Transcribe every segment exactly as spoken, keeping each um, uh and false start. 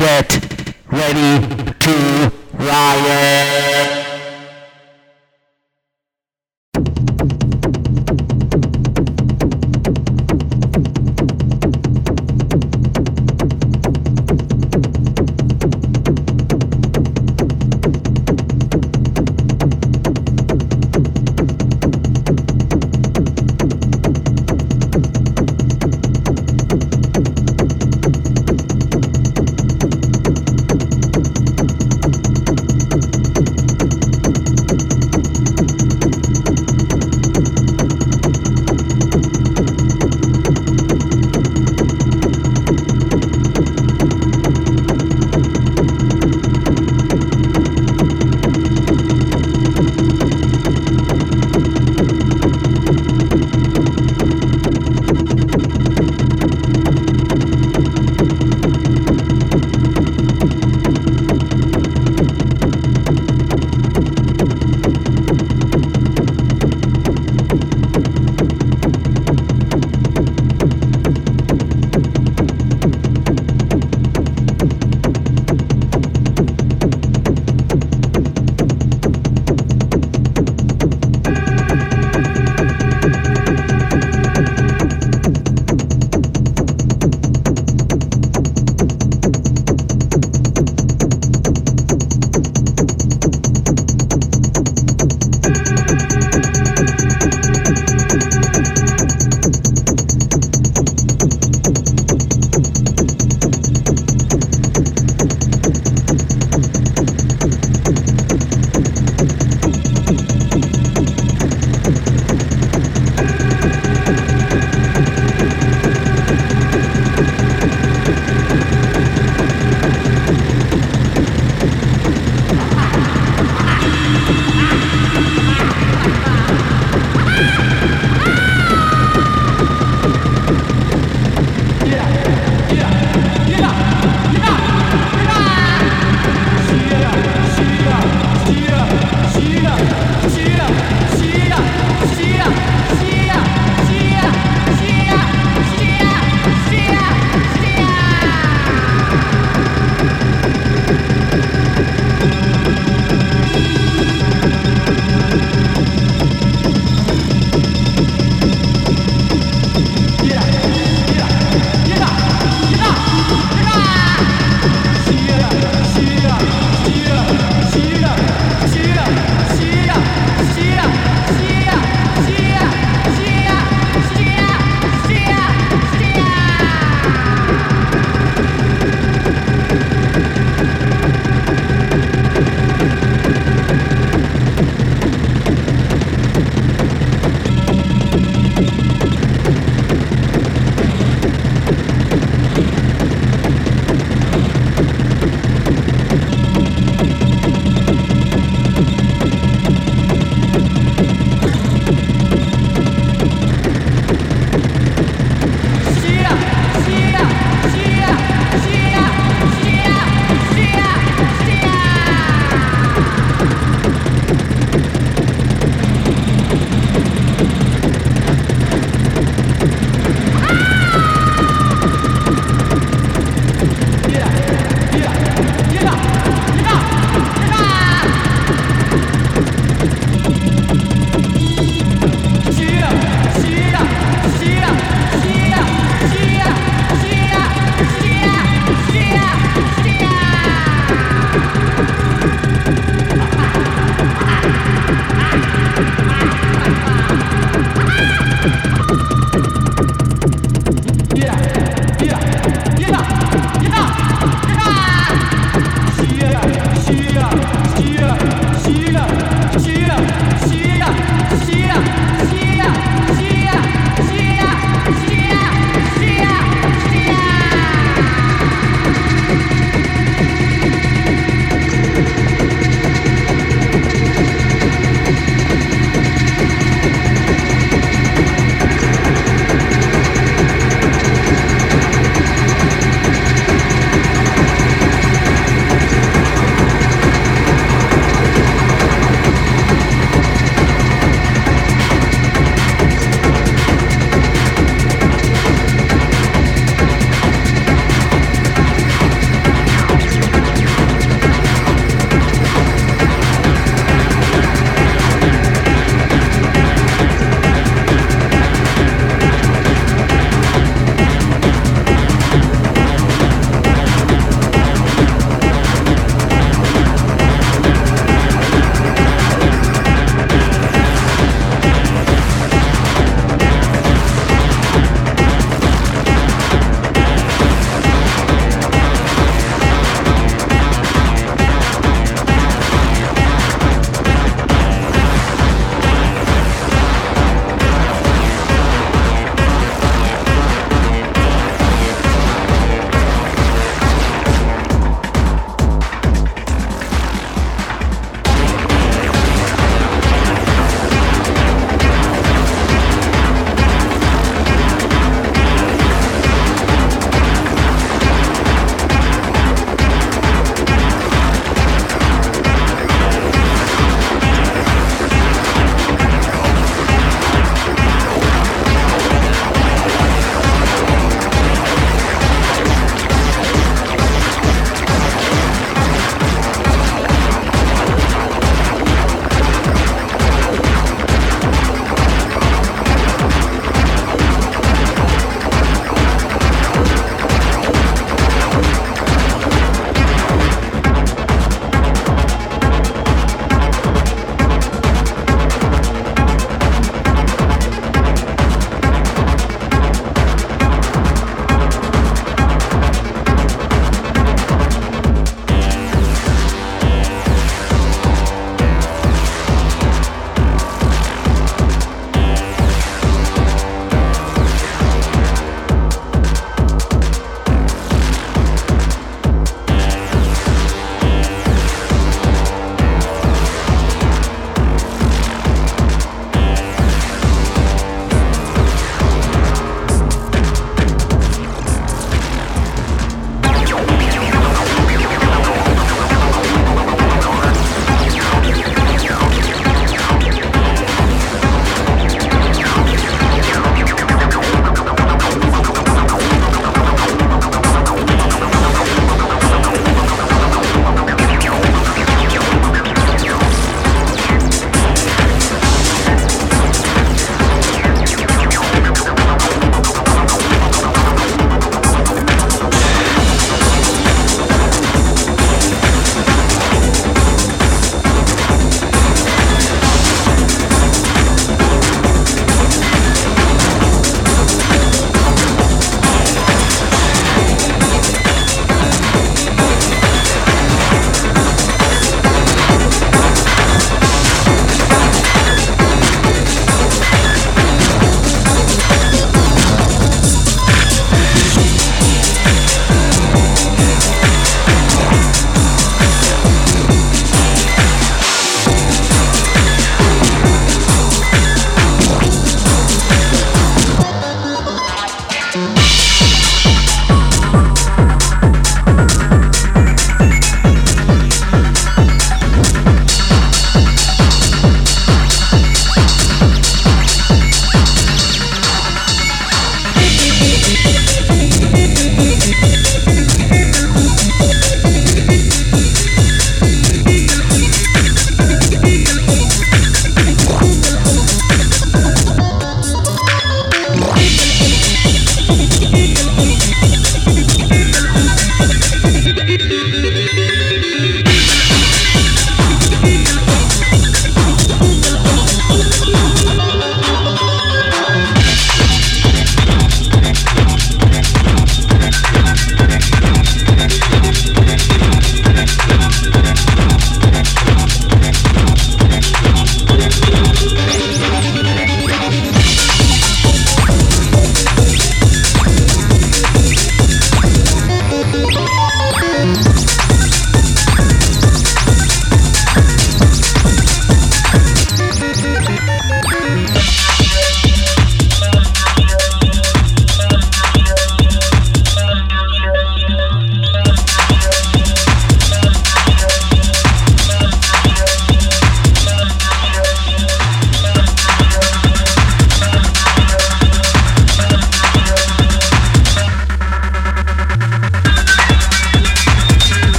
Get ready to riot!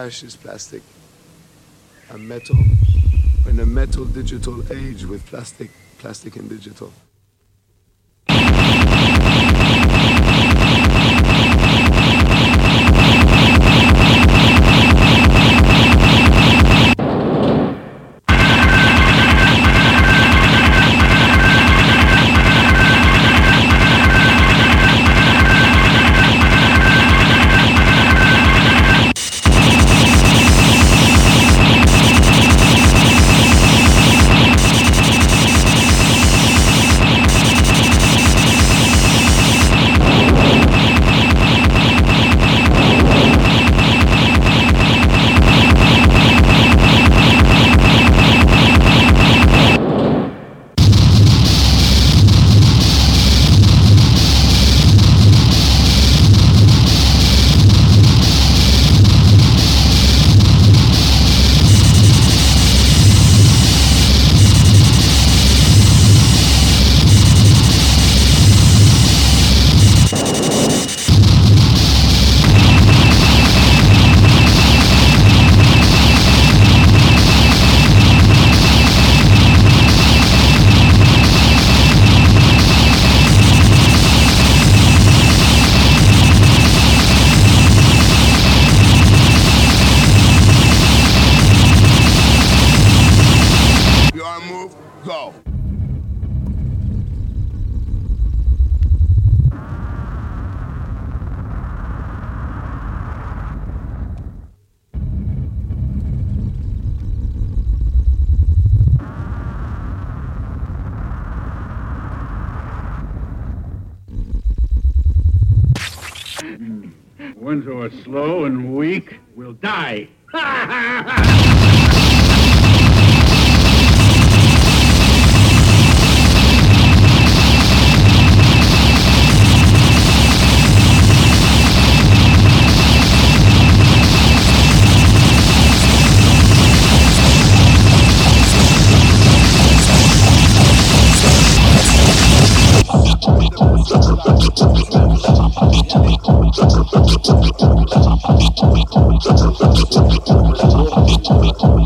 crashes plastic and metal. We're in a metal digital age with plastic, plastic and digital. Go. Ones who are slow and weak will die. That's